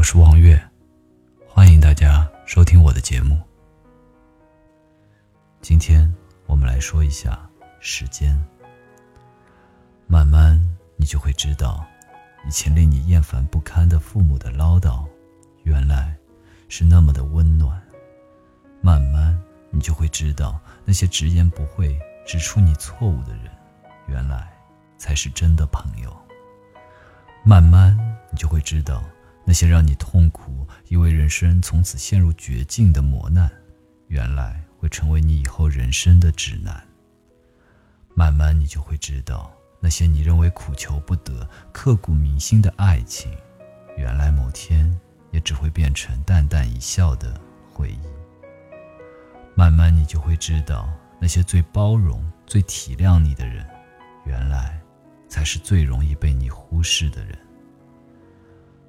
我是王月，欢迎大家收听我的节目。今天我们来说一下时间。慢慢你就会知道，以前令你厌烦不堪的父母的唠叨，原来是那么的温暖。慢慢你就会知道，那些直言不讳指出你错误的人，原来才是真的朋友。慢慢你就会知道，那些让你痛苦，以为人生从此陷入绝境的磨难，原来会成为你以后人生的指南。慢慢你就会知道，那些你认为苦求不得、刻骨铭心的爱情，原来某天也只会变成淡淡一笑的回忆。慢慢你就会知道，那些最包容、最体谅你的人，原来才是最容易被你忽视的人。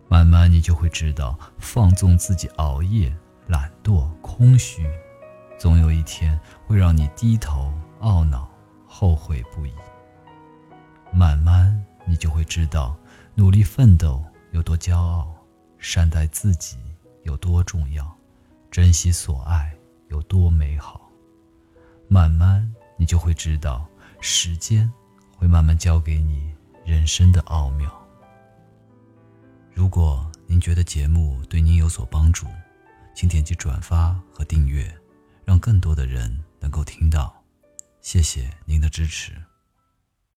慢慢你就会知道，放纵自己熬夜、懒惰、空虚，总有一天会让你低头、懊恼、后悔不已。慢慢你就会知道，努力奋斗有多骄傲，善待自己有多重要，珍惜所爱有多美好。慢慢你就会知道，时间会慢慢教给你人生的奥妙。如果您觉得节目对您有所帮助，请点击转发和订阅，让更多的人能够听到。谢谢您的支持。